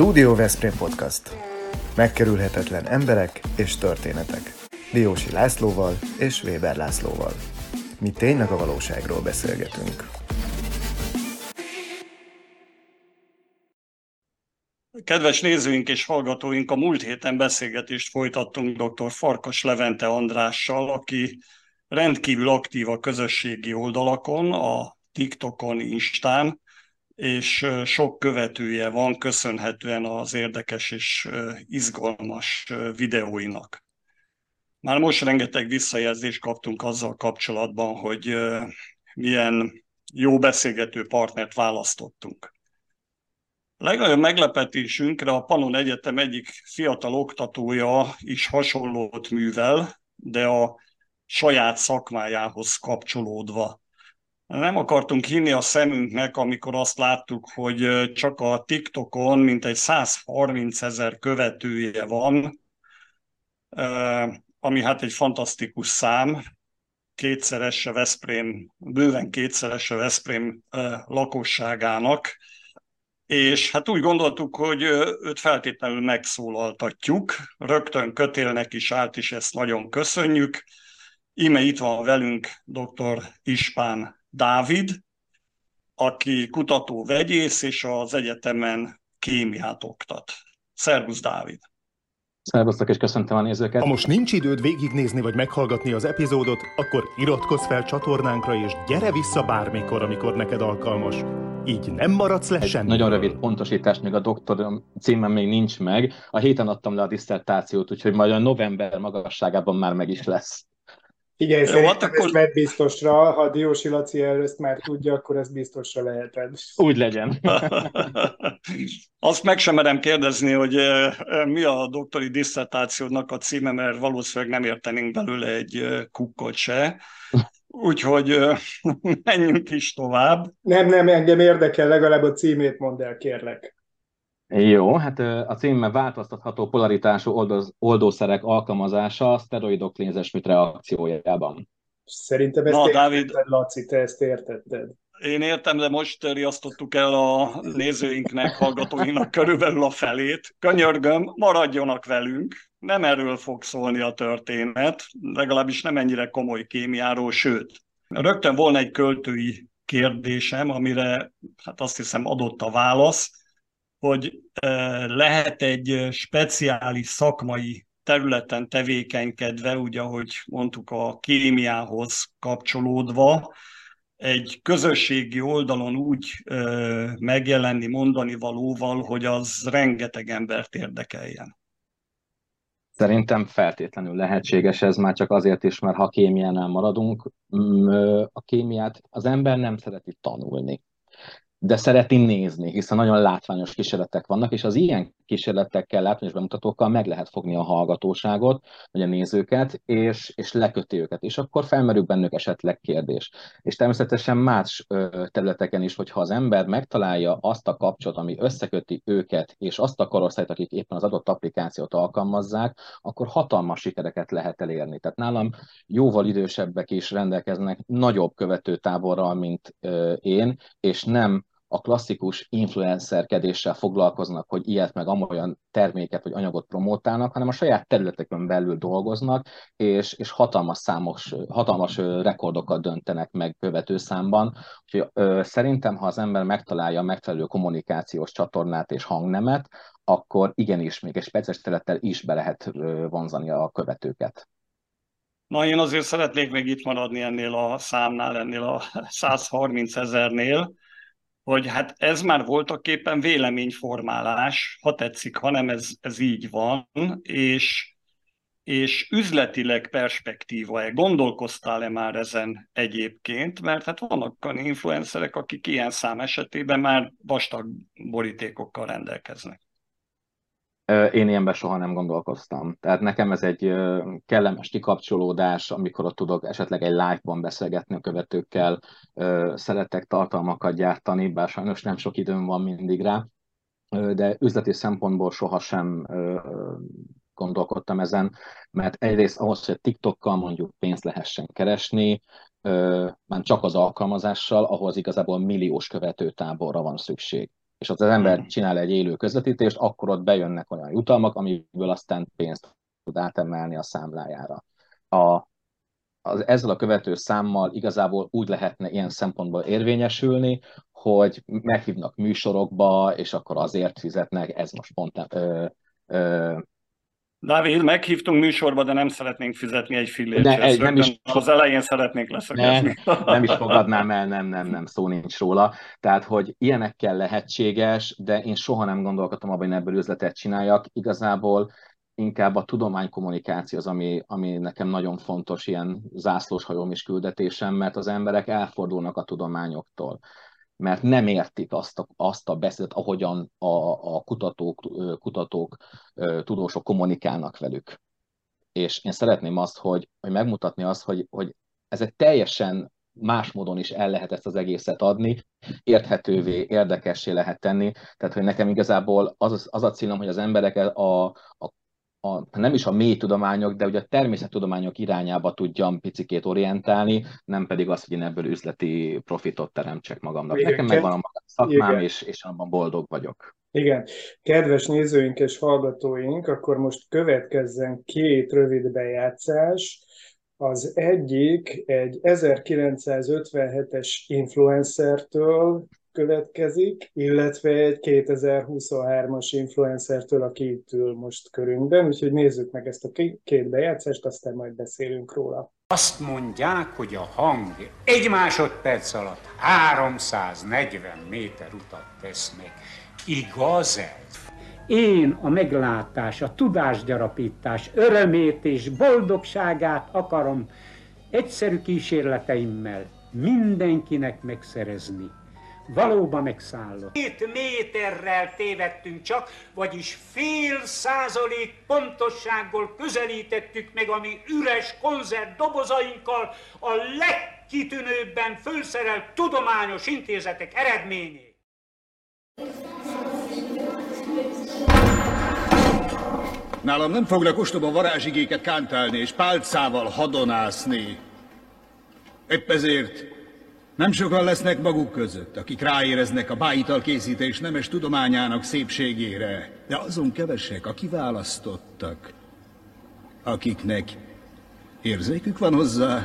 Studio Veszprém Podcast. Megkerülhetetlen emberek és történetek. Diósi Lászlóval és Weber Lászlóval. Mi tényleg a valóságról beszélgetünk. Kedves nézőink és hallgatóink, a múlt héten beszélgetést folytattunk dr. Farkas Levente Andrással, aki rendkívül aktív a közösségi oldalakon, a TikTokon, Instán, és sok követője van köszönhetően az érdekes és izgalmas videóinak. Már most rengeteg visszajelzést kaptunk azzal kapcsolatban, hogy milyen jó beszélgető partnert választottunk. Legnagyobb meglepetésünkre a Pannon Egyetem egyik fiatal oktatója is hasonlót művel, de a saját szakmájához kapcsolódva. Nem akartunk hinni a szemünknek, amikor azt láttuk, hogy csak a TikTokon mintegy 130 000 követője van, ami hát egy fantasztikus szám, bőven kétszerese Veszprém lakosságának, és hát úgy gondoltuk, hogy őt feltétlenül megszólaltatjuk, rögtön kötélnek is állt, és ezt nagyon köszönjük. Íme itt van velünk dr. Ispán Dávid, aki kutató vegyész, és az egyetemen kémiát oktat. Szervusz, Dávid! Szervusztok, és köszöntöm a nézőket! Ha most nincs időd végignézni vagy meghallgatni az epizódot, akkor iratkozz fel csatornánkra, és gyere vissza bármikor, amikor neked alkalmas. Így nem maradsz le semmi. Nagyon rövid pontosítás, még a doktorom címem még nincs meg. A héten adtam le a disszertációt, úgyhogy majd a november magasságában már meg is lesz. Igen, szerintem ezt vedd biztosra, ha Diósi Laci ezt már tudja, akkor ezt biztosra leheted. Úgy legyen. Azt meg sem merem kérdezni, hogy mi a doktori disszertációnak a címe, mert valószínűleg nem értenénk belőle egy kukkot se. Úgyhogy menjünk is tovább. Nem, engem érdekel, legalább a címét mondd el, kérlek. Jó, hát a címmel változtatható polaritású oldószerek alkalmazása a szteroidok klénzesmit reakciójában. Szerintem ezt értetted, Laci, te ezt értetted. Én értem, de most riasztottuk el a nézőinknek, hallgatóinknak körülbelül a felét. Könyörgöm, maradjonak velünk, nem erről fog szólni a történet, legalábbis nem ennyire komoly kémiáról, sőt. Rögtön volna egy költői kérdésem, amire hát azt hiszem adott a válasz, hogy lehet egy speciális szakmai területen tevékenykedve, ugye ahogy mondtuk a kémiához kapcsolódva, egy közösségi oldalon úgy megjelenni mondani valóval, hogy az rengeteg embert érdekeljen. Szerintem feltétlenül lehetséges ez már csak azért is, mert ha kémiánál maradunk, a kémiát az ember nem szereti tanulni, de szereti nézni, hiszen nagyon látványos kísérletek vannak, és az ilyen kísérletekkel, látványos bemutatókkal meg lehet fogni a hallgatóságot, vagy a nézőket, és leköti őket, és akkor felmerül bennük esetleg kérdés. És természetesen más területeken is, hogyha az ember megtalálja azt a kapcsot, ami összeköti őket, és azt a korosztályt, akik éppen az adott applikációt alkalmazzák, akkor hatalmas sikereket lehet elérni. Tehát nálam jóval idősebbek is rendelkeznek nagyobb követőtáborral, mint én, és nem a klasszikus influencerkedéssel foglalkoznak, hogy ilyet meg amolyan terméket vagy anyagot promotálnak, hanem a saját területekön belül dolgoznak, és hatalmas rekordokat döntenek meg követőszámban. Úgyhogy szerintem, ha az ember megtalálja a megfelelő kommunikációs csatornát és hangnemet, akkor igenis még egy speciális területtel is be lehet vonzani a követőket. Na, én azért szeretnék még itt maradni ennél a számnál, ennél a 130 000-nél, hogy hát ez már voltaképpen véleményformálás, ha tetszik, hanem ez így van, és üzletileg perspektíva-e, gondolkoztál-e már ezen egyébként, mert hát vannak olyan influencerek, akik ilyen szám esetében már vastag borítékokkal rendelkeznek. Én ilyenben soha nem gondolkoztam. Tehát nekem ez egy kellemes kikapcsolódás, amikor ott tudok esetleg egy live-ban beszélgetni a követőkkel, szeretek tartalmakat gyártani, bár sajnos nem sok időm van mindig rá, de üzleti szempontból sohasem gondolkodtam ezen, mert egyrészt ahhoz, hogy TikTokkal mondjuk pénzt lehessen keresni, már csak az alkalmazással, ahhoz igazából milliós követőtáborra van szükség. és ott az ember csinál egy élő közvetítést, akkor ott bejönnek olyan jutalmak, amiből aztán pénzt tud átemelni a számlájára. Ezzel a követő számmal igazából úgy lehetne ilyen szempontból érvényesülni, hogy meghívnak műsorokba, és akkor azért fizetnek, ez most pont Dávid, meghívtunk műsorba, de nem szeretnénk fizetni egy fillért az elején szeretnék leszögezni. Nem is fogadnám el, nem, szó nincs róla. Tehát, hogy ilyenekkel lehetséges, de én soha nem gondolkodtam abban, hogy ebből üzletet csináljak. Igazából inkább a tudománykommunikáció az, ami nekem nagyon fontos, ilyen zászlóshajóm is küldetésem, mert az emberek elfordulnak a tudományoktól, mert nem értik azt a beszédet, ahogyan a kutatók, tudósok kommunikálnak velük. És én szeretném azt, hogy megmutatni azt, hogy ez egy teljesen más módon is el lehet ezt az egészet adni, érthetővé, érdekessé lehet tenni. Tehát, hogy nekem igazából az a célom, hogy az emberek nem is a mély tudományok, de ugye a természettudományok irányába tudjam picikét orientálni, nem pedig az, hogy én ebből üzleti profitot teremtsek magamnak. Nekem megvan a magam szakmám, és abban boldog vagyok. Igen. Kedves nézőink és hallgatóink, akkor most következzen két rövid bejátszás. Az egyik egy 1957-es influencertől következik, illetve egy 2023-as influencertől, aki itt ül most körünkben, úgyhogy nézzük meg ezt a két bejátszást, aztán majd beszélünk róla. Azt mondják, hogy a hang egy másodperc alatt 340 méter utat tesz meg. Igaz ez? Én a meglátás, a tudásgyarapítás örömét és boldogságát akarom egyszerű kísérleteimmel mindenkinek megszerezni. Valóban megszállott. 7 méterrel tévedtünk csak, vagyis fél százalék pontossággal közelítettük meg a mi üres konzervdobozainkkal a legkitűnőbben fölszerelt tudományos intézetek eredményét. Nálam nem fognak ostoba varázsigéket kántálni és pálcával hadonászni. Épp ezért... nem sokan lesznek maguk között, akik ráéreznek a bájitalkészítés nemes tudományának szépségére, de azon kevesek a kiválasztottak, akiknek érzékük van hozzá.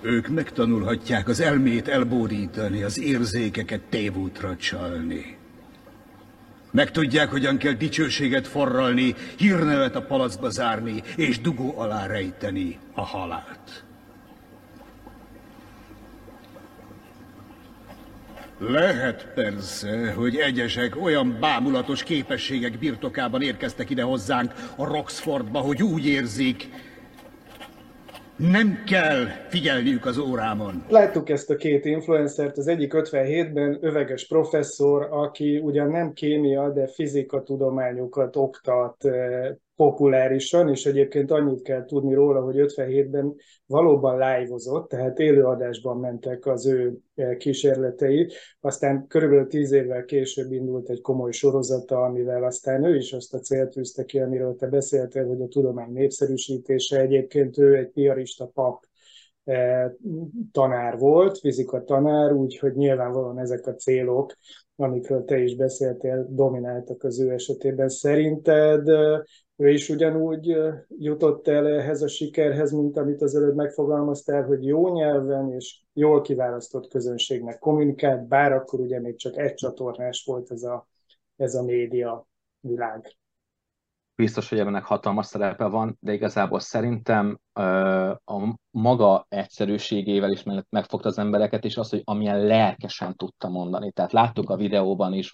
Ők megtanulhatják az elmét elbórítani, az érzékeket tévútra csalni. Megtudják, hogyan kell dicsőséget forralni, hírnevet a palacba zárni, és dugó alá rejteni a halált. Lehet persze, hogy egyesek olyan bámulatos képességek birtokában érkeztek ide hozzánk a Roxfordba, hogy úgy érzik, nem kell figyelniük az órámon. Láttuk ezt a két influencert, az egyik 57-ben Öveges professzor, aki ugyan nem kémia, de fizikatudományokat oktat populárisan, és egyébként annyit kell tudni róla, hogy 57-ben valóban live-ozott, tehát élőadásban mentek az ő kísérletei. Aztán körülbelül 10 évvel később indult egy komoly sorozata, amivel aztán ő is azt a célt tűzte ki, amiről te beszéltél, hogy a tudomány népszerűsítése. Egyébként ő egy piarista pap tanár volt, fizika tanár, úgyhogy nyilvánvalóan ezek a célok, amikről te is beszéltél, domináltak az ő esetében. Szerinted ő is ugyanúgy jutott el ehhez a sikerhez, mint amit az előbb megfogalmaztál, hogy jó nyelven és jól kiválasztott közönségnek kommunikált, bár akkor ugye még csak egy csatornás volt ez a média világ. Biztos, hogy ennek hatalmas szerepe van, de igazából szerintem a maga egyszerűségével is megfogta az embereket, és az, hogy amilyen lelkesen tudta mondani. Tehát láttuk a videóban is,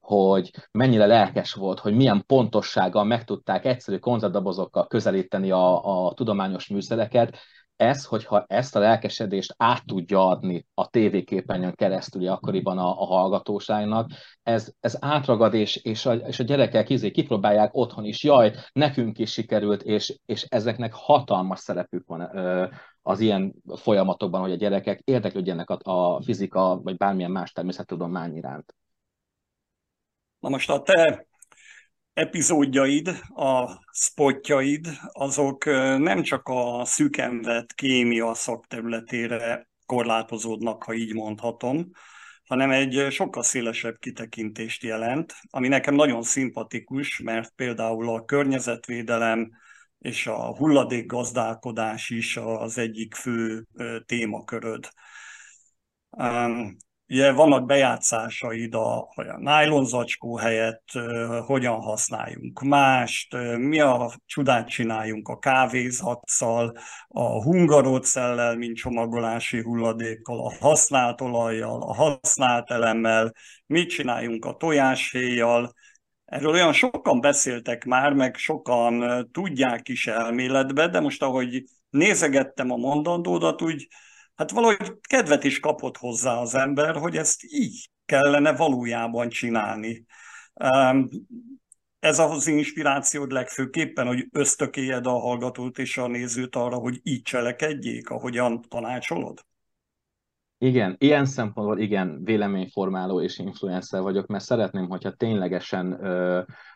hogy mennyire lelkes volt, hogy milyen pontossággal meg tudták egyszerű konzervdobozokkal közelíteni a tudományos műszereket. Ez, hogyha ezt a lelkesedést át tudja adni a tévéképernyőn keresztül akkoriban a hallgatóságnak, ez átragad, és a gyerekek kipróbálják otthon is, jaj, nekünk is sikerült, és ezeknek hatalmas szerepük van az ilyen folyamatokban, hogy a gyerekek érdeklődjenek a fizika, vagy bármilyen más természettudomány iránt. Na most a te epizódjaid, a spotjaid, azok nem csak a szűkenvet kémia szakterületére korlátozódnak, ha így mondhatom, hanem egy sokkal szélesebb kitekintést jelent, ami nekem nagyon szimpatikus, mert például a környezetvédelem és a hulladékgazdálkodás is az egyik fő témaköröd. Ugye vannak bejátszásaid a nájlonzacskó helyett, hogyan használjunk mást, mi a csodát csináljunk a kávézaccal, a hungarócellel, mint csomagolási hulladékkal, a használt olajjal, a használt elemmel, mit csináljunk a tojáshéjjal. Erről olyan sokan beszéltek már, meg sokan tudják is elméletbe, de most ahogy nézegettem a mondandódat, úgy hát valahogy kedvet is kapott hozzá az ember, hogy ezt így kellene valójában csinálni. Ez az inspirációd legfőképpen, hogy ösztökéljed a hallgatót és a nézőt arra, hogy így cselekedjék, ahogyan tanácsolod? Igen, ilyen szempontból igen, véleményformáló és influencer vagyok, mert szeretném, hogyha ténylegesen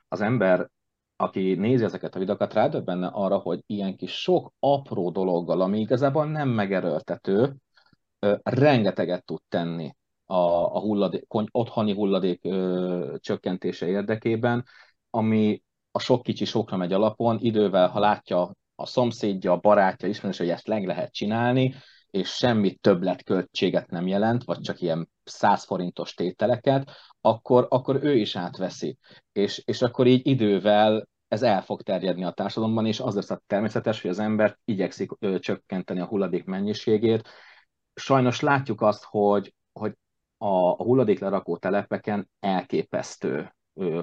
az ember, aki nézi ezeket a videókat, rádöbbenne arra, hogy ilyen kis sok apró dologgal, ami igazából nem megerőltető, rengeteget tud tenni a hulladék, otthoni hulladék csökkentése érdekében, ami a sok kicsi sokra megy alapon, idővel, ha látja a szomszédja, a barátja, ismerős, hogy ezt meg lehet csinálni, és semmi többletköltséget nem jelent, vagy csak ilyen 100 forintos tételeket, akkor ő is átveszi. És akkor így idővel ez el fog terjedni a társadalomban, és az lesz a természetes, hogy az ember igyekszik csökkenteni a hulladék mennyiségét. Sajnos látjuk azt, hogy a hulladéklerakó telepeken elképesztő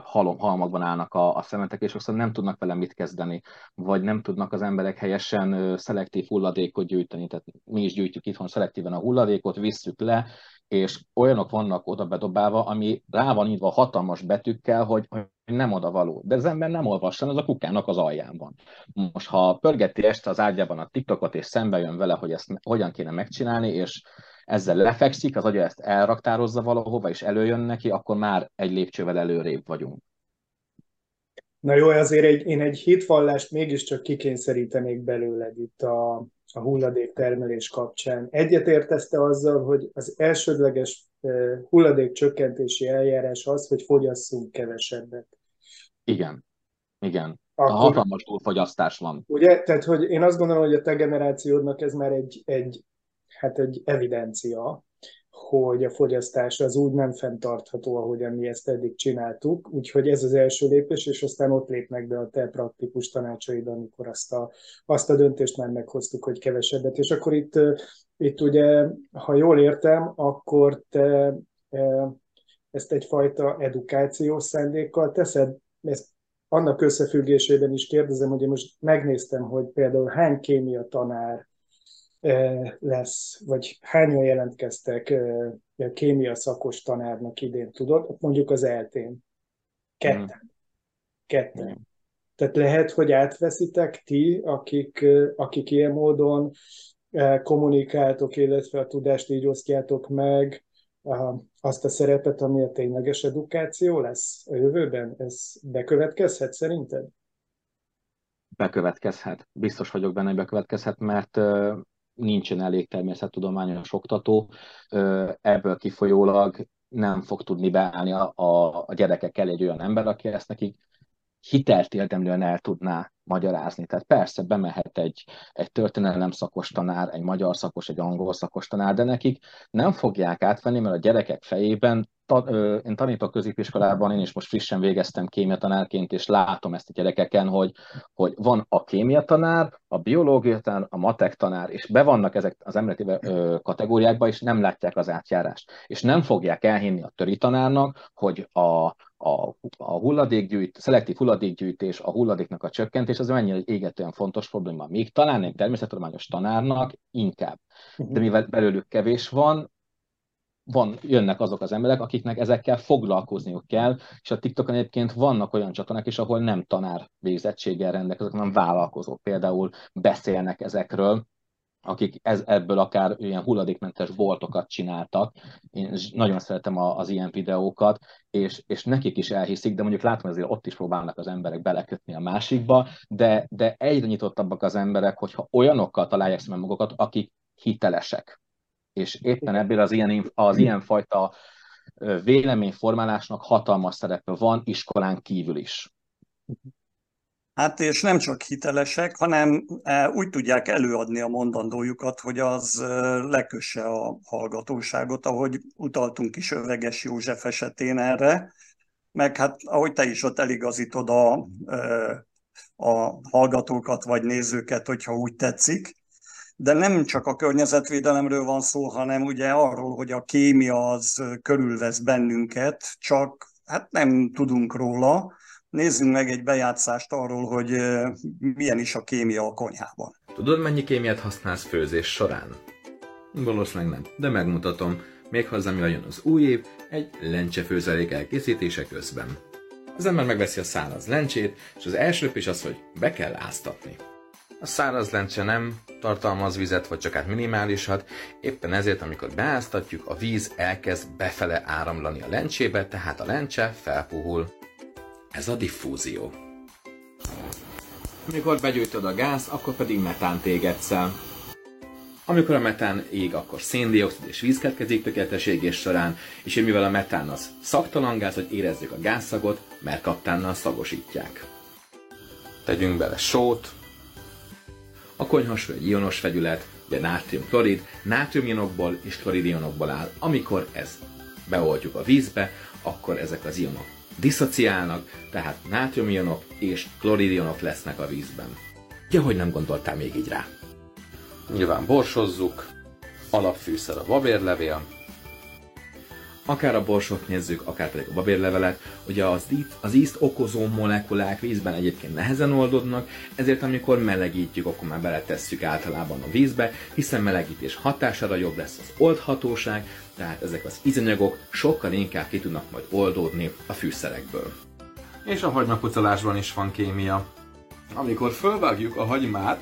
halmokban állnak a szemetek, és aztán nem tudnak vele mit kezdeni, vagy nem tudnak az emberek helyesen szelektív hulladékot gyűjteni. Tehát mi is gyűjtjük itthon szelektíven a hulladékot, visszük le, és olyanok vannak oda bedobálva, ami rá van írva hatalmas betűkkel, hogy nem oda való. De az ember nem olvassa, az a kukának az alján van. Most ha pörgeti este az ágyában a TikTokot, és szembe jön vele, hogy ezt hogyan kéne megcsinálni, és ezzel lefekszik, az agya ezt elraktározza valahova, és előjön neki, akkor már egy lépcsővel előrébb vagyunk. Na jó, azért én egy hitvallást mégiscsak kikényszerítenék belőled itt a hulladéktermelés kapcsán. Egyetértesz te azzal, hogy az elsődleges hulladékcsökkentési eljárás az, hogy fogyasszunk kevesebbet? Igen, igen. Akkor, a hatalmas túlfogyasztás van. Ugye, tehát hogy én azt gondolom, hogy a te generációdnak ez már egy evidencia, hogy a fogyasztás az úgy nem fenntartható, ahogyan mi ezt eddig csináltuk, úgyhogy ez az első lépés, és aztán ott lépnek be a te praktikus tanácsaid, amikor azt a döntést már meghoztuk, hogy kevesebbet. És akkor itt ugye, ha jól értem, akkor te ezt egyfajta edukációs szándékkal teszed. Ezt annak összefüggésében is kérdezem, hogy én most megnéztem, hogy például hány kémia tanár lesz, vagy hányan jelentkeztek a kémia szakos tanárnak idén, tudod? Mondjuk az eltén. Ketten. Tehát lehet, hogy átveszitek ti, akik ilyen módon kommunikáltok, illetve a tudást így osztjátok meg, azt a szerepet, ami a tényleges edukáció lesz a jövőben? Ez bekövetkezhet szerinted? Bekövetkezhet. Biztos vagyok benne, hogy bekövetkezhet, mert nincsen elég természettudományos oktató, ebből kifolyólag nem fog tudni beállni a gyerekek elé egy olyan ember, aki ezt nekik hitelt érdemlően el tudná magyarázni. Tehát persze bemehet egy történelem szakos tanár, egy magyar szakos, egy angol szakos tanár, de nekik nem fogják átvenni, mert a gyerekek fejében, én tanítok középiskolában, én is most frissen végeztem kémiatanárként, és látom ezt a gyerekeken, hogy van a kémiatanár, a biológia tanár, a matek tanár, és be vannak ezek az emeleti kategóriákba, és nem látják az átjárást. És nem fogják elhinni a töri tanárnak, hogy a szelektív hulladékgyűjtés, a hulladéknak a csökkentés, az mennyire égetően fontos probléma. Még talán egy természettudományos tanárnak inkább. De mivel belőlük kevés jönnek azok az emberek, akiknek ezekkel foglalkozniuk kell, és a TikTokon egyébként vannak olyan csatornák is, ahol nem tanár végzettséggel rendelkeznek, hanem vállalkozók például beszélnek ezekről, akik ebből akár ilyen hulladékmentes boltokat csináltak. Én nagyon szeretem az ilyen videókat, és nekik is elhiszik, de mondjuk látom, azért ott is próbálnak az emberek belekötni a másikba, de egyre nyitottabbak az emberek, hogyha olyanokkal találják szemben magukat, akik hitelesek. És éppen ebből az ilyenfajta véleményformálásnak hatalmas szerepe van iskolán kívül is. Hát és nem csak hitelesek, hanem úgy tudják előadni a mondandójukat, hogy az lekösse a hallgatóságot, ahogy utaltunk is Öveges József esetén erre, meg hát ahogy te is ott eligazítod a hallgatókat vagy nézőket, hogyha úgy tetszik. De nem csak a környezetvédelemről van szó, hanem ugye arról, hogy a kémia az körülvesz bennünket, csak hát nem tudunk róla. Nézzünk meg egy bejátszást arról, hogy milyen is a kémia a konyhában. Tudod, mennyi kémiát használsz főzés során? Valószínűleg nem, de megmutatom. Méghozzá, mivel jön az új év, egy lencsefőzelék elkészítése közben. Az ember megveszi a száraz lencsét, és az első lépés az, hogy be kell áztatni. A száraz lencse nem tartalmaz vizet, vagy csak át minimálisat, éppen ezért, amikor beáztatjuk, a víz elkezd befele áramlani a lencsébe, tehát a lencse felpuhul. Ez a diffúzió. Amikor begyűjtöd a gáz, akkor pedig metánt égetsz el. Amikor a metán ég, akkor szén-dioxid és víz keletkezik tökéletességés során, és mivel a metán az szaktalan gáz, hogy érezzük a gázszagot, merkaptánnal szagosítják. Tegyünk bele sót. A konyhasó egy ionos vegyület, ugye nátrium-klorid, nátriumionokból és kloridionokból áll. Amikor ezt beoltjuk a vízbe, akkor ezek az ionok diszociálnak, tehát nátriumionok és kloridionok lesznek a vízben. Ja, hogy nem gondoltál még így rá. Nyilván borsozzuk, alapfűszer a babérlevél, akár a borsot nézzük, akár pedig a babérlevelet, ugye az ízt okozó molekulák vízben egyébként nehezen oldódnak, ezért amikor melegítjük, akkor már beletesszük általában a vízbe, hiszen melegítés hatására jobb lesz az oldhatóság, tehát ezek az ízanyagok sokkal inkább ki tudnak majd oldódni a fűszerekből. És a hagymapucolásban is van kémia. Amikor fölvágjuk a hagymát,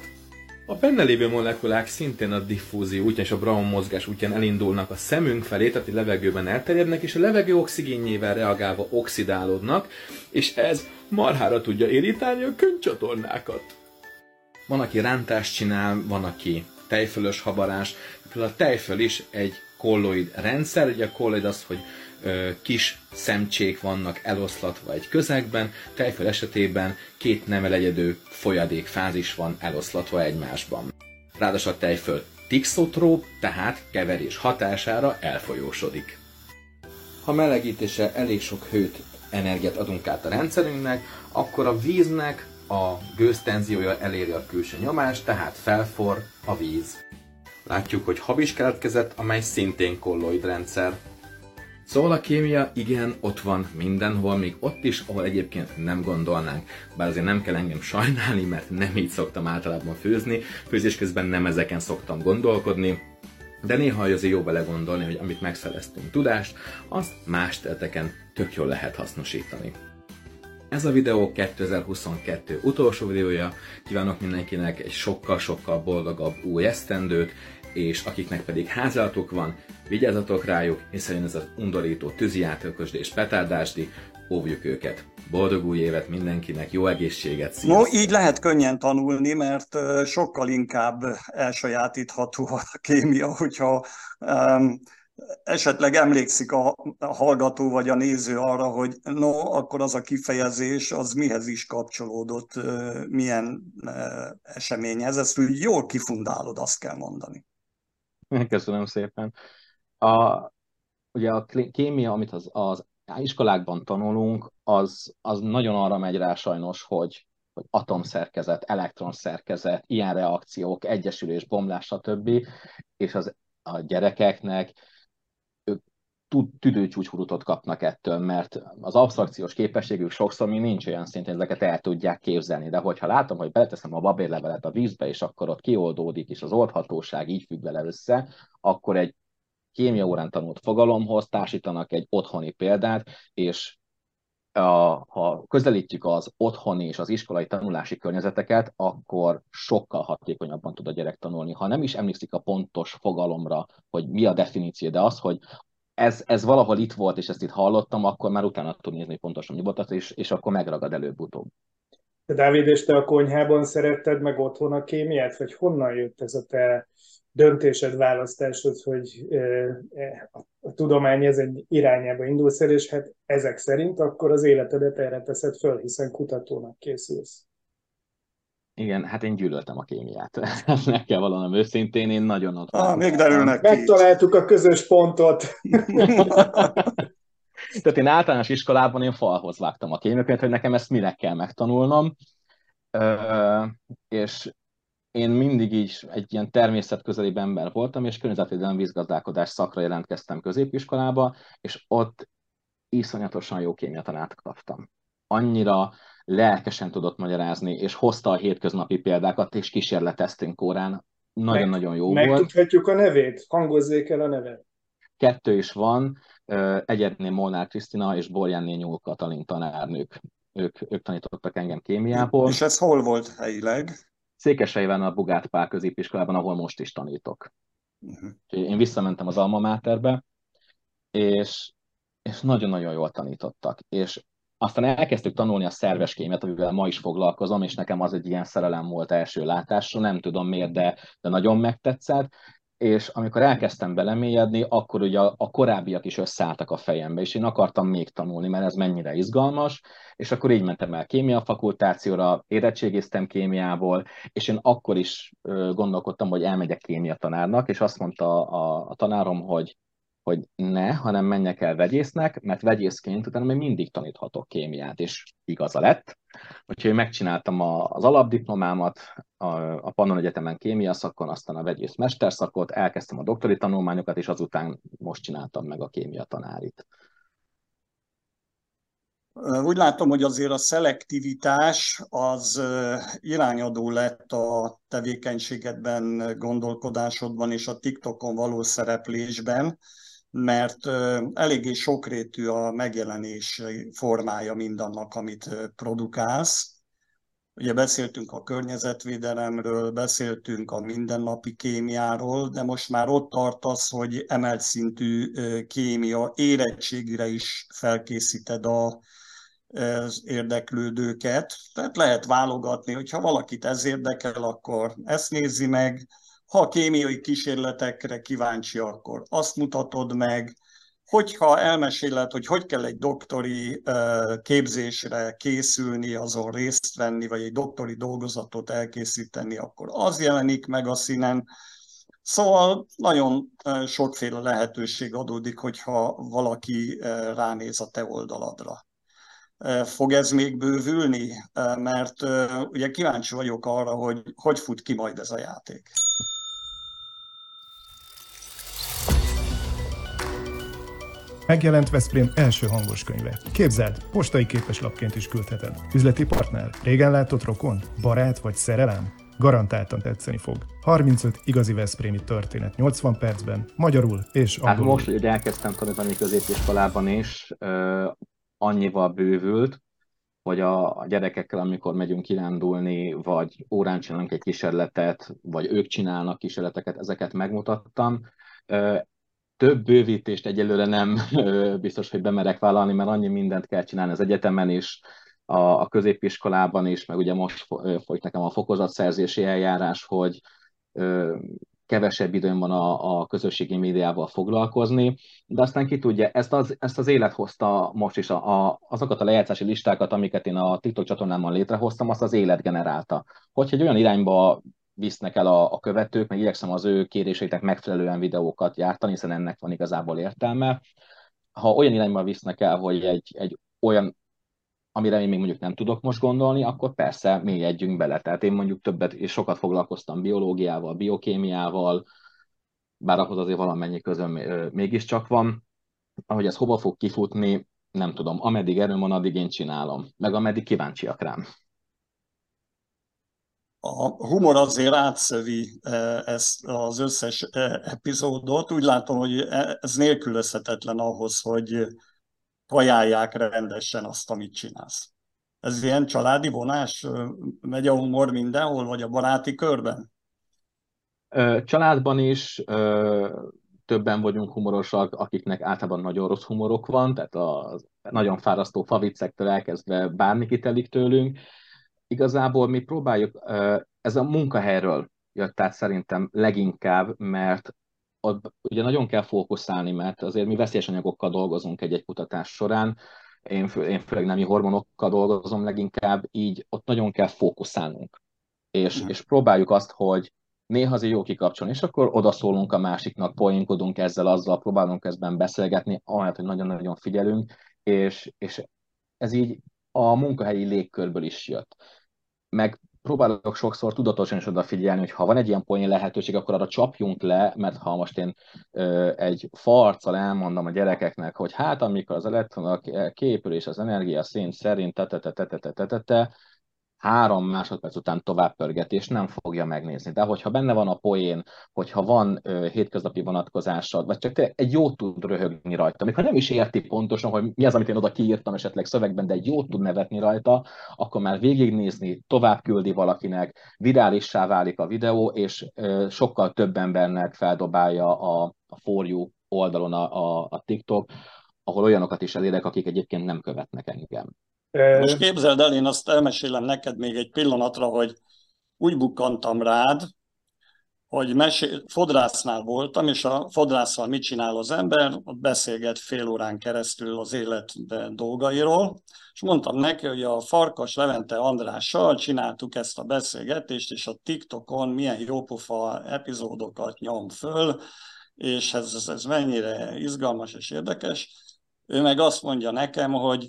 a benne lévő molekulák szintén a diffúzió útján és a Brown mozgás útján elindulnak a szemünk felé, tehát a levegőben elterjednek, és a levegő oxigénjével reagálva oxidálódnak, és ez marhára tudja irritálni a könyvcsatornákat. Van, aki rántást csinál, van, aki tejfölös habarás. A tejföl is egy kolloid rendszer, ugye a kolloid az, hogy kis szemcsék vannak eloszlatva egy közegben, tejföl esetében két nem elegyedő folyadékfázis van eloszlatva egymásban. Ráadásul a tejföl tixotróp, tehát keverés hatására elfolyósodik. Ha melegítéssel elég sok hőt, energiát adunk át a rendszerünknek, akkor a víznek a gőztenziója eléri a külső nyomást, tehát felforr a víz. Látjuk, hogy hab is keletkezett, amely szintén kolloid rendszer. Szóval a kémia igen, ott van mindenhol, még ott is, ahol egyébként nem gondolnánk. Bár azért nem kell engem sajnálni, mert nem így szoktam általában főzni, főzés közben nem ezeken szoktam gondolkodni, de néha azért jó belegondolni, hogy amit megszereztünk tudást, azt más területeken tök jól lehet hasznosítani. Ez a videó 2022 utolsó videója, kívánok mindenkinek egy sokkal-sokkal boldogabb új esztendőt, és akiknek pedig házálatuk van, vigyázzatok rájuk, hiszen ez az undorító tűzijátékosdi és petárdásdi, óvjuk őket. Boldog új évet mindenkinek, jó egészséget, sziasztok! No, így lehet könnyen tanulni, mert sokkal inkább elsajátítható a kémia, hogyha esetleg emlékszik a hallgató vagy a néző arra, hogy no, akkor az a kifejezés, az mihez is kapcsolódott, milyen eseményhez. Ezt úgy jól kifundálod, azt kell mondani. Köszönöm szépen. Ugye a kémia, amit az iskolákban tanulunk, az nagyon arra megy rá sajnos, hogy atomszerkezet, elektronszerkezet, ilyen reakciók, egyesülés, bomlás, stb. És a gyerekeknek ők tüdőcsúcshurutot kapnak ettől, mert az absztrakciós képességük sokszor még nincs olyan szinten, hogy ezeket el tudják képzelni. De hogyha látom, hogy beleteszem a babérlevelet a vízbe, és akkor ott kioldódik, és az oldhatóság így függ vele össze, akkor egy kémiaórán tanult fogalomhoz társítanak egy otthoni példát, és ha közelítjük az otthoni és az iskolai tanulási környezeteket, akkor sokkal hatékonyabban tud a gyerek tanulni. Ha nem is emlékszik a pontos fogalomra, hogy mi a definíció, de az, hogy ez valahol itt volt, és ezt itt hallottam, akkor már utána tud nézni pontosan nyugodtan, és akkor megragad előbb-utóbb. Dávid, és te a konyhában szeretted meg otthon a kémiát? Vagy honnan jött ez a te döntésed, választásod, hogy a tudomány ez egy irányába indulsz el, és hát ezek szerint akkor az életedet erre teszed föl, hiszen kutatónak készülsz. Igen, hát én gyűlöltem a kémiát. Meg kell vallanom őszintén, én nagyon ott... még derülnek ki. Megtaláltuk a közös pontot. Tehát én általános iskolában én falhoz vágtam a kémiakönyvet, hogy nekem ezt mire kell megtanulnom. És én mindig is egy ilyen természetközelibb ember voltam, és környezetvédelem vízgazdálkodás szakra jelentkeztem középiskolába, és ott iszonyatosan jó kémiatanát kaptam. Annyira lelkesen tudott magyarázni, és hozta a hétköznapi példákat, és kísérleteztünk órán. Nagyon-nagyon jó volt. Megtudhatjuk a nevét? Hangozzék el a nevet. 2 is van, Egyedné Molnár Krisztina és Boryannén Nyúl Katalin tanárnők. Ők tanítottak engem kémiából. És ez hol volt helyileg? Székesfejérváron a Bugát Pál középiskolában, ahol most is tanítok. Én visszamentem az alma máterbe, és nagyon-nagyon jól tanítottak. És aztán elkezdtük tanulni a szerves kémiát, amivel ma is foglalkozom, és nekem az egy ilyen szerelem volt első látásra, nem tudom miért, de nagyon megtetszett. És amikor elkezdtem belemélyedni, akkor ugye a korábbiak is összeálltak a fejembe, és én akartam még tanulni, mert ez mennyire izgalmas, és akkor így mentem el kémiafakultációra, érettségiztem kémiából, és én akkor is gondolkodtam, hogy elmegyek kémiatanárnak, és azt mondta a tanárom, hogy ne, hanem menjek el vegyésznek, mert vegyészként utána még mindig taníthatok kémiát, és igaza lett. Úgyhogy megcsináltam az alapdiplomámat, a Pannon Egyetemen kémia szakon, aztán a vegyész mesterszakot, elkezdtem a doktori tanulmányokat, és azután most csináltam meg a kémia tanárit. Úgy látom, hogy azért a szelektivitás az irányadó lett a tevékenységedben, gondolkodásodban és a TikTokon való szereplésben, mert eléggé sokrétű a megjelenés formája mindannak, amit produkálsz. Ugye beszéltünk a környezetvédelemről, beszéltünk a mindennapi kémiáról, de most már ott tartasz, hogy emelt szintű kémia érettségire is felkészíted az érdeklődőket. Tehát lehet válogatni, hogyha valakit ez érdekel, akkor ezt nézi meg. Ha a kémiai kísérletekre kíváncsi, akkor azt mutatod meg. Hogyha elmeséled, hogy kell egy doktori képzésre készülni, azon részt venni, vagy egy doktori dolgozatot elkészíteni, akkor az jelenik meg a színen. Szóval nagyon sokféle lehetőség adódik, hogyha valaki ránéz a te oldaladra. Fog ez még bővülni? Mert ugye kíváncsi vagyok arra, hogy fut ki majd ez a játék. Megjelent Veszprém első hangos könyve. Képzeld, postai képeslapként is küldheted. Üzleti partner, régen látott rokon, barát vagy szerelem? Garantáltan tetszeni fog. 35 igazi veszprémi történet 80 percben, magyarul és angolul. Hát most, hogy elkezdtem tanítani középiskolában is, annyival bővült, hogy a gyerekekkel, amikor megyünk kirándulni, vagy órán csinálunk egy kísérletet, vagy ők csinálnak kísérleteket, ezeket megmutattam. Több bővítést egyelőre nem biztos, hogy bemerek vállalni, mert annyi mindent kell csinálni az egyetemen is, a középiskolában is, meg ugye most folyt nekem a fokozatszerzési eljárás, hogy kevesebb időm van a közösségi médiával foglalkozni, de aztán ki tudja, ezt az élet hozta most is, azokat a lejátszási listákat, amiket én a TikTok csatornámon létrehoztam, azt az élet generálta. Hogyha egy olyan irányba visznek el a követők, meg igyekszem az ő kéréseiknek megfelelően videókat gyártani, hiszen ennek van igazából értelme. Ha olyan irányban visznek el, hogy egy olyan, amire én még mondjuk nem tudok most gondolni, akkor persze mélyedjünk bele. Tehát én mondjuk többet és sokat foglalkoztam biológiával, biokémiával, bár ahhoz azért valamennyi közöm mégiscsak van. Ahogy ez hova fog kifutni, nem tudom. Ameddig erőm van, addig én csinálom. Meg ameddig kíváncsiak rám. A humor azért átszövi ezt az összes epizódot. Úgy látom, hogy ez nélkülözhetetlen ahhoz, hogy kajálják rendesen azt, amit csinálsz. Ez ilyen családi vonás? Megy a humor mindenhol, vagy a baráti körben? Családban is többen vagyunk humorosak, akiknek általában nagyon rossz humorok van, tehát a nagyon fárasztó faviccektől elkezdve bármi kitelik tőlünk. Igazából mi próbáljuk, ez a munkahelyről jött át szerintem leginkább, mert ugye nagyon kell fókuszálni, mert azért mi veszélyes anyagokkal dolgozunk egy-egy kutatás során, én főleg nemi hormonokkal dolgozom leginkább, így ott nagyon kell fókuszálnunk. És próbáljuk azt, hogy néha azért jó kikapcsolni, és akkor odaszólunk a másiknak, poénkodunk ezzel, azzal, próbálunk közben beszélgetni, amellett, hogy nagyon-nagyon figyelünk, és ez így a munkahelyi légkörből is jött. Meg próbálok sokszor tudatosan is odafigyelni, hogy ha van egy ilyen poén lehetőség, akkor arra csapjunk le, mert ha most én egy farccal elmondom a gyerekeknek, hogy hát amikor az elektronok képülés az energia szint szerint 3 másodperc után tovább pörgeti, és nem fogja megnézni. De hogyha benne van a poén, hogyha van hétköznapi vonatkozásod, vagy csak egy jót tud röhögni rajta, mikor nem is érti pontosan, hogy mi az, amit én oda kiírtam esetleg szövegben, de egy jót tud nevetni rajta, akkor már végignézni, tovább küldi valakinek, virálissá válik a videó, és sokkal több embernek feldobálja a For You oldalon a TikTok, ahol olyanokat is elérek, akik egyébként nem követnek engem. Most képzeld el, én azt elmesélem neked még egy pillanatra, hogy úgy bukkantam rád, hogy fodrásznál voltam, és a fodrásszal mit csinál az ember? Beszélget fél órán keresztül az élet dolgairól, és mondtam neki, hogy a Farkas Levente Andrással csináltuk ezt a beszélgetést, és a TikTokon milyen jópofa epizódokat nyom föl, és ez mennyire izgalmas és érdekes. Ő meg azt mondja nekem, hogy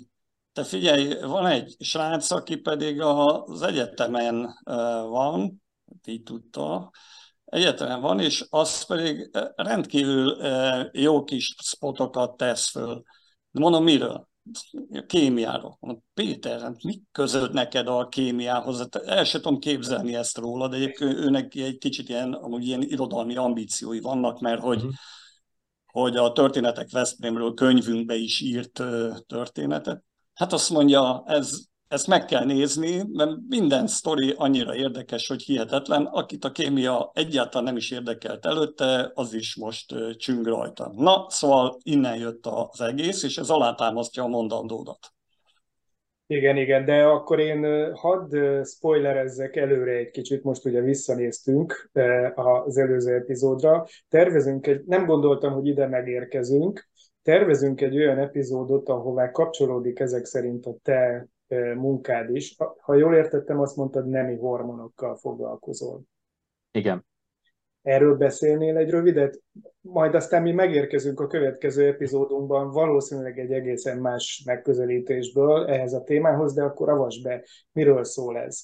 te figyelj, van egy srác, aki pedig az egyetemen van, így tudta, egyetemen van, és az pedig rendkívül jó kis spotokat tesz föl. De mondom, miről? Kémiáról. Mondom, Péter, mi közöd neked a kémiához? El sem tudom képzelni ezt róla, de egyébként őnek egy kicsit ilyen irodalmi ambíciói vannak, mert hogy a Történetek Veszprémről könyvünkbe is írt történetet. Hát azt mondja, ezt meg kell nézni, mert minden sztori annyira érdekes, hogy hihetetlen. Akit a kémia egyáltalán nem is érdekelt előtte, az is most csüng rajta. Na, szóval innen jött az egész, és ez alátámasztja a mondandódat. Igen, de akkor én hadd spoilerezzek előre egy kicsit, most ugye visszanéztünk az előző epizódra. Nem gondoltam, hogy ide megérkezünk. Tervezünk egy olyan epizódot, ahová kapcsolódik ezek szerint a te munkád is. Ha jól értettem, azt mondtad, nemi hormonokkal foglalkozol. Igen. Erről beszélnél egy rövidet? Majd aztán mi megérkezünk a következő epizódunkban, valószínűleg egy egészen más megközelítésből ehhez a témához, de akkor avasd be, miről szól ez?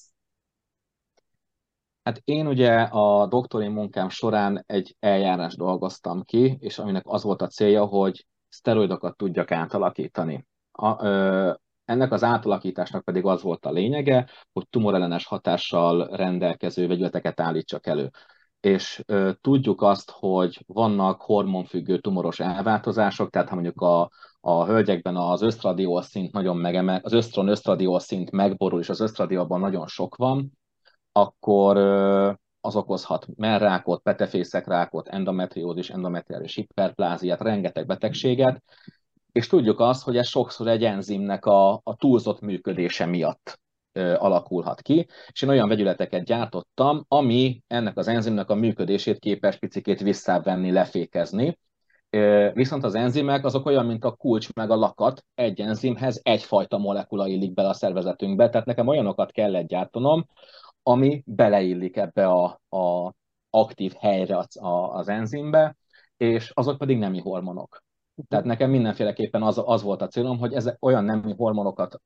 Hát én ugye a doktori munkám során egy eljárást dolgoztam ki, és aminek az volt a célja, hogy szteroidokat tudjak átalakítani. Ennek az átalakításnak pedig az volt a lényege, hogy tumorellenes hatással rendelkező vegyületeket állítsak elő. És tudjuk azt, hogy vannak hormonfüggő tumoros elváltozások, tehát ha mondjuk a hölgyekben az ösztradiol szint nagyon az ösztron-ösztradiol szint megborul, és az ösztradiolban nagyon sok van, akkor az okozhat mellrákot, petefészekrákot, endometriózis, endometriális hiperpláziát, rengeteg betegséget, és tudjuk azt, hogy ez sokszor egy enzimnek a túlzott működése miatt alakulhat ki, és én olyan vegyületeket gyártottam, ami ennek az enzimnek a működését képes picikét visszávenni, lefékezni, viszont az enzimek azok olyan, mint a kulcs meg a lakat, egy enzimhez egyfajta molekula illik bele a szervezetünkbe, tehát nekem olyanokat kellett gyártanom, ami beleillik ebbe az aktív helyre az enzimbe, és azok pedig nemi hormonok. Tehát nekem mindenféleképpen az volt a célom, hogy ezek olyan nemi hormonokat,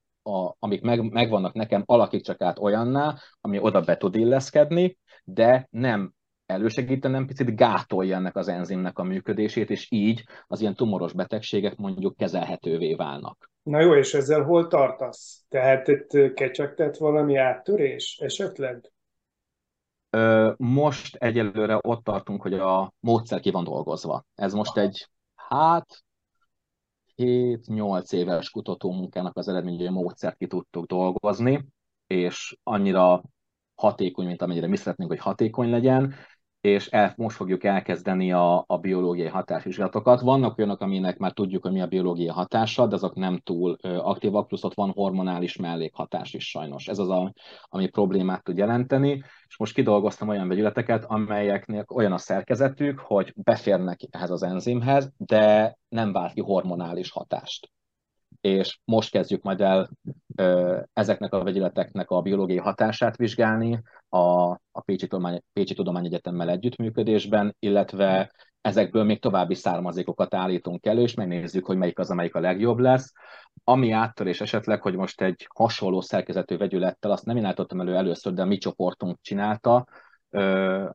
amik megvannak nekem, alakítsak át olyanná, ami oda be tud illeszkedni, de nem elősegítenem, picit gátolja ennek az enzimnek a működését, és így az ilyen tumoros betegségek mondjuk kezelhetővé válnak. Na jó, és ezzel hol tartasz? Tehát itt kecsegtet valami áttörés esetleg? Most egyelőre ott tartunk, hogy a módszer ki van dolgozva. Ez most egy, 7-8 éves kutatómunkának az eredmény, hogy a módszert ki tudtuk dolgozni, és annyira hatékony, mint amennyire mi szeretnénk, hogy hatékony legyen, és most fogjuk elkezdeni a biológiai hatásvizsgálatokat. Vannak olyanok, aminek már tudjuk, hogy mi a biológiai hatása, de azok nem túl aktívak, plusz ott van hormonális mellékhatás is sajnos. Ez az, ami problémát tud jelenteni, és most kidolgoztam olyan vegyületeket, amelyeknek olyan a szerkezetük, hogy beférnek ehhez az enzimhez, de nem vált ki hormonális hatást. És most kezdjük majd el ezeknek a vegyületeknek a biológiai hatását vizsgálni a Pécsi Tudományegyetemmel együttműködésben, illetve ezekből még további származékokat állítunk elő, és megnézzük, hogy melyik az, amelyik a legjobb lesz. Ami áttörés esetleg, hogy most egy hasonló szerkezetű vegyülettel, azt nem én állítottam elő először, de a mi csoportunk csinálta,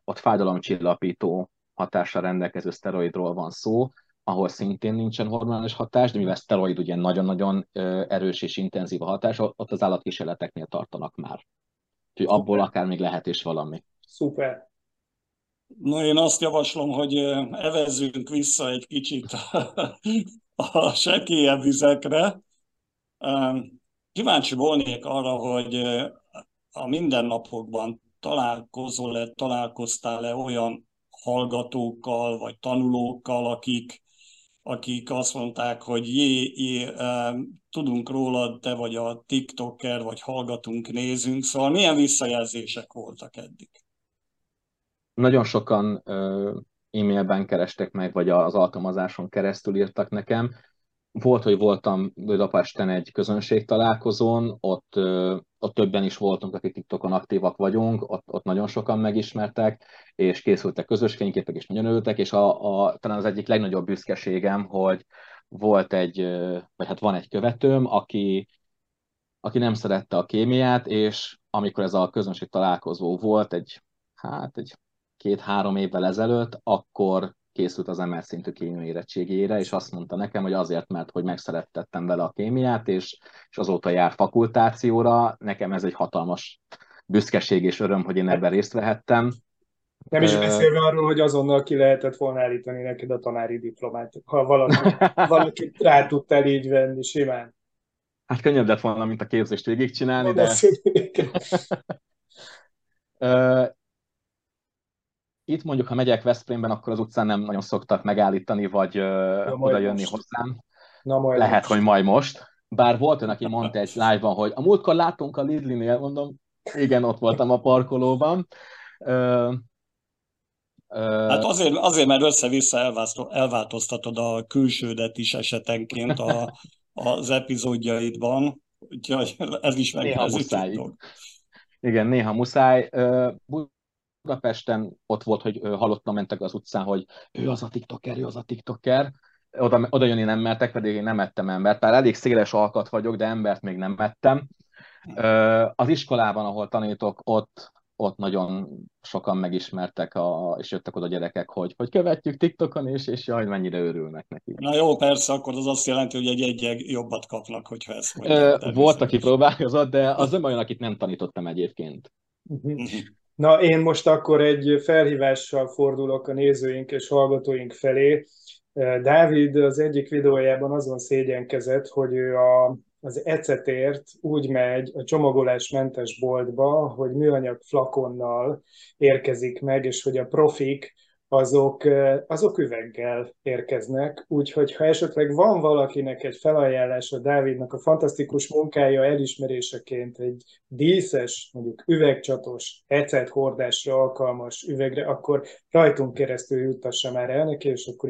ott fájdalomcsillapító hatásra rendelkező szteroidról van szó, ahol szintén nincsen hormonális hatás, de mivel szteroid ugye nagyon-nagyon erős és intenzív a hatás, ott az állatkísérleteknél tartanak már. Úgyhogy abból akár még lehet is valami. Szuper. Na én azt javaslom, hogy evezzünk vissza egy kicsit a sekélyebb vizekre. Kíváncsi volnék arra, hogy a mindennapokban találkoztál-e olyan hallgatókkal vagy tanulókkal, akik azt mondták, hogy tudunk rólad, te vagy a TikToker, vagy hallgatunk, nézünk, szóval milyen visszajelzések voltak eddig? Nagyon sokan e-mailben kerestek meg, vagy az alkalmazáson keresztül írtak nekem. Volt, hogy voltam Budapesten egy közönségtalálkozón, ott többen is voltunk, akik TikTokon aktívak vagyunk, ott nagyon sokan megismertek, és készültek közös fényképek, és nagyon örültek, és talán az egyik legnagyobb büszkeségem, hogy van egy követőm, aki nem szerette a kémiát, és amikor ez a közönség találkozó volt, egy 2-3 évvel ezelőtt, akkor készült az emelt szintű kémiai érettségére, és azt mondta nekem, hogy azért, mert hogy megszerettettem vele a kémiát, és azóta jár fakultációra. Nekem ez egy hatalmas büszkeség és öröm, hogy én ebben részt vehettem. Nem is beszélve arról, hogy azonnal ki lehetett volna állítani neked a tanári diplomát, ha valakit rá tudtál így venni simán. Hát könnyebb lett volna, mint a képzést végigcsinálni, de... Itt mondjuk, ha megyek Veszprémben, akkor az utcán nem nagyon szoktak megállítani, vagy oda jönni hozzám. Lehet, hogy majd most. Bár volt ön, aki mondta egy live-ban, hogy a múltkor láttunk a Lidlinél, mondom, igen, ott voltam a parkolóban. Hát azért mert össze-vissza elváltoztatod a külsődet is esetenként az epizódjaidban, úgyhogy ez is megjelzítik. Igen, néha muszáj. Budapesten ott volt, hogy hallottam, mentek az utcán, hogy ő az a TikToker. Oda jönni nem mertek, pedig én nem ettem embert. Bár elég széles alkat vagyok, de embert még nem ettem. Az iskolában, ahol tanítok, ott nagyon sokan megismertek, és jöttek oda gyerekek, hogy követjük TikTokon, és jaj, mennyire örülnek neki. Na jó, persze, akkor az azt jelenti, hogy egy jobbat kapnak, hogyha ezt mondják. Volt, aki próbálkozott, de az nem olyan, akit nem tanítottam egyébként. Na, én most akkor egy felhívással fordulok a nézőink és hallgatóink felé. Dávid az egyik videójában azon szégyenkezett, hogy ő az ecetért úgy megy a csomagolásmentes boltba, hogy műanyag flakonnal érkezik meg, és hogy a profik azok üveggel érkeznek. Úgyhogy ha esetleg van valakinek egy felajánlása Dávidnak a fantasztikus munkája elismeréseként egy díszes, mondjuk üvegcsatos, ecethordásra alkalmas üvegre, akkor rajtunk keresztül juttassa már el neki, és akkor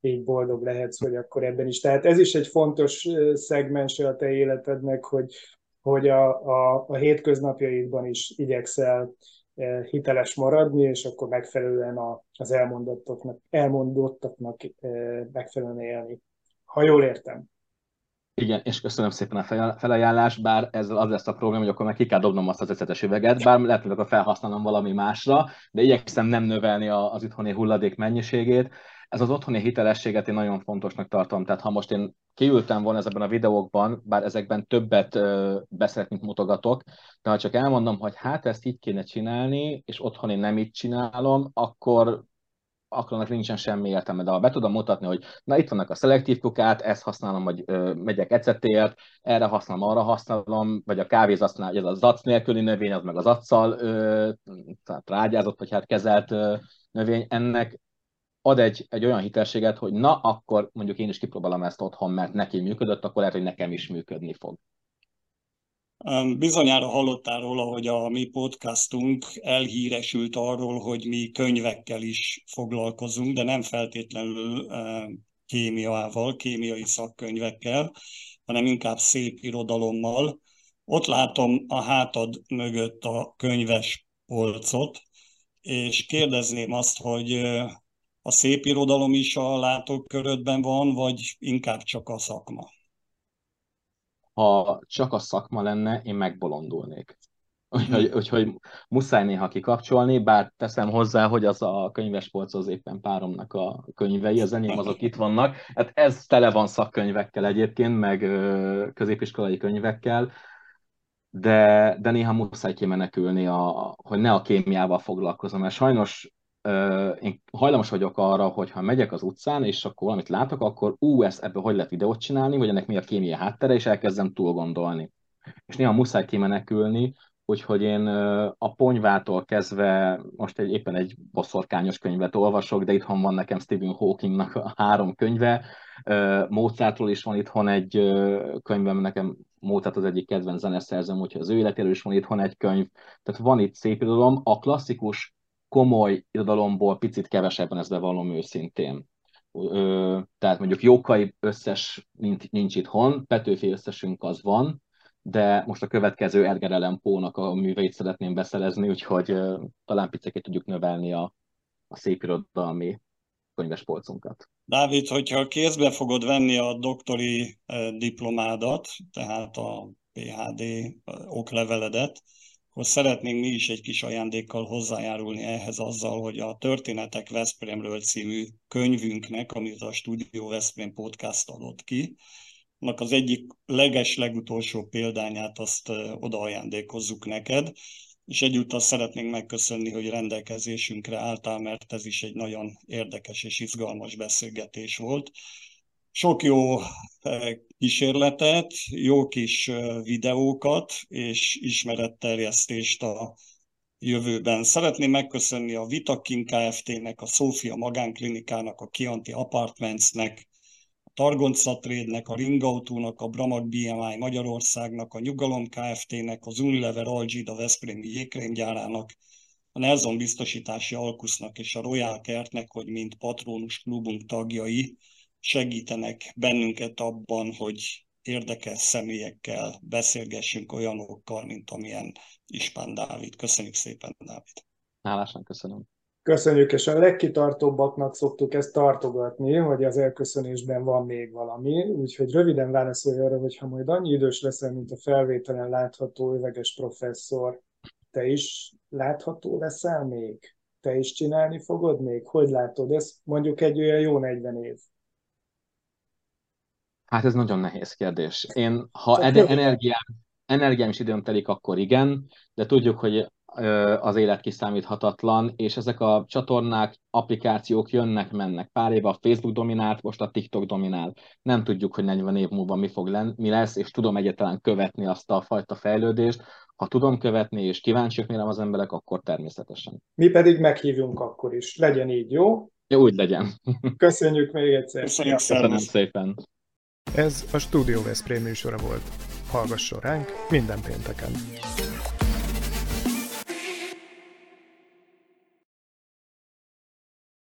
így boldog lehetsz, hogy akkor ebben is. Tehát ez is egy fontos szegmens a te életednek, hogy a hétköznapjaidban is igyekszel hiteles maradni, és akkor megfelelően az elmondottaknak megfelelően élni. Ha jól értem. Igen, és köszönöm szépen a felajánlást, bár ezzel az lesz a probléma, hogy akkor meg ki kell dobnom azt az ecetes üveget, bár lehet, hogy felhasználom valami másra, de igyekszem nem növelni az itthoni hulladék mennyiségét. Ez az otthoni hitelességet én nagyon fontosnak tartom, tehát ha most én kiültem volna ezekben a videókban, bár ezekben többet beszélek, mint mutogatok, de ha csak elmondom, hogy hát ezt így kéne csinálni, és otthon én nem így csinálom, akkor annak nincsen semmi értelme, de ha be tudom mutatni, hogy na itt vannak a szelektív kukát, ezt használom, vagy megyek ecetért, erre használom, arra használom, vagy a kávézacnál, ez a zac nélküli növény, az meg az accal trágyázott, vagy hát kezelt növény, ennek ad egy olyan hitelességet, hogy na, akkor mondjuk én is kipróbálom ezt otthon, mert neki működött, akkor lehet, hogy nekem is működni fog. Bizonyára hallottál róla, hogy a mi podcastunk elhíresült arról, hogy mi könyvekkel is foglalkozunk, de nem feltétlenül kémiával, kémiai szakkönyvekkel, hanem inkább szép irodalommal. Ott látom a hátad mögött a könyves polcot, és kérdezném azt, hogy a szép irodalom is a látókörödben van, vagy inkább csak a szakma? Ha csak a szakma lenne, én megbolondulnék. Úgyhogy muszáj néha kikapcsolni, bár teszem hozzá, hogy az a könyvespolchoz éppen páromnak a könyvei, az enyém azok itt vannak. Hát ez tele van szakkönyvekkel egyébként, meg középiskolai könyvekkel, de néha muszáj kimenekülni, hogy ne a kémiával foglalkozom, mert sajnos én hajlamos vagyok arra, hogy ha megyek az utcán, és akkor valamit látok, akkor ebből hogy lehet videót csinálni, vagy ennek mi a kémia háttere, és elkezdem túlgondolni. És néha muszáj kimenekülni, úgyhogy én a ponyvától kezdve most éppen egy boszorkányos könyvet olvasok, de itthon van nekem Stephen Hawkingnak a 3 könyve, Mozartról is van itthon egy könyvem, nekem Mozart az egyik kedvenc zeneszerzőm, úgyhogy az ő életéről is van itthon egy könyv. Tehát van itt szép irodalom, a klasszikus komoly irodalomból picit kevesebben, ezt bevallom őszintén. Tehát mondjuk Jókai összes nincs itthon, Petőfi összesünk az van, de most a következő Edgar Allan Poe-nak a műveit szeretném beszerezni, úgyhogy talán picit tudjuk növelni a szép irodalmi könyves polcunkat. Dávid, hogyha kézbe fogod venni a doktori diplomádat, tehát a PhD okleveledet, akkor szeretnénk mi is egy kis ajándékkal hozzájárulni ehhez azzal, hogy a Történetek Veszprémről című könyvünknek, amit a Studio Veszprém podcast adott ki, annak az egyik legutolsó példányát azt oda ajándékozzuk neked, és egyúttal szeretnénk megköszönni, hogy rendelkezésünkre álltál, mert ez is egy nagyon érdekes és izgalmas beszélgetés volt. Sok jó kísérletet, jó kis videókat és ismeretterjesztést a jövőben. Szeretném megköszönni a Vitakin Kft-nek, a Sofia Magánklinikának, a Kianti Apartmentsnek, a Targonc-Szatrédnek, a Ringautónak, a Bramag BMI Magyarországnak, a Nyugalom Kft-nek, az Unilever Algida veszprémi jégkrémgyárának, a Nelson Biztosítási Alkusnak és a Royal Kertnek, hogy mint patronus klubunk tagjai segítenek bennünket abban, hogy érdekes személyekkel beszélgessünk, olyanokkal, mint amilyen Ispán Dávid. Köszönjük szépen, Dávid! Hálásan köszönöm! Köszönjük, és a legkitartóbbaknak szoktuk ezt tartogatni, hogy az elköszönésben van még valami, úgyhogy röviden válaszolj arra, hogy ha majd annyi idős leszel, mint a felvételen látható Öveges professzor, te is látható leszel még? Te is csinálni fogod még? Hogy látod ezt? Mondjuk egy olyan jó 40 év. Hát ez nagyon nehéz kérdés. Én, ha energiám és időm telik, akkor igen, de tudjuk, hogy az élet kiszámíthatatlan, és ezek a csatornák, applikációk jönnek-mennek. Pár éve a Facebook dominált, most a TikTok dominál. Nem tudjuk, hogy 40 év múlva mi lesz, és tudom egyáltalán követni azt a fajta fejlődést. Ha tudom követni, és kíváncsiak mire az emberek, akkor természetesen. Mi pedig meghívjunk akkor is. Legyen így, jó? Jó, úgy legyen. Köszönjük még egyszer. Köszönöm szépen. Ez a Studio Veszprém műsora volt. Hallgasson ránk minden pénteken!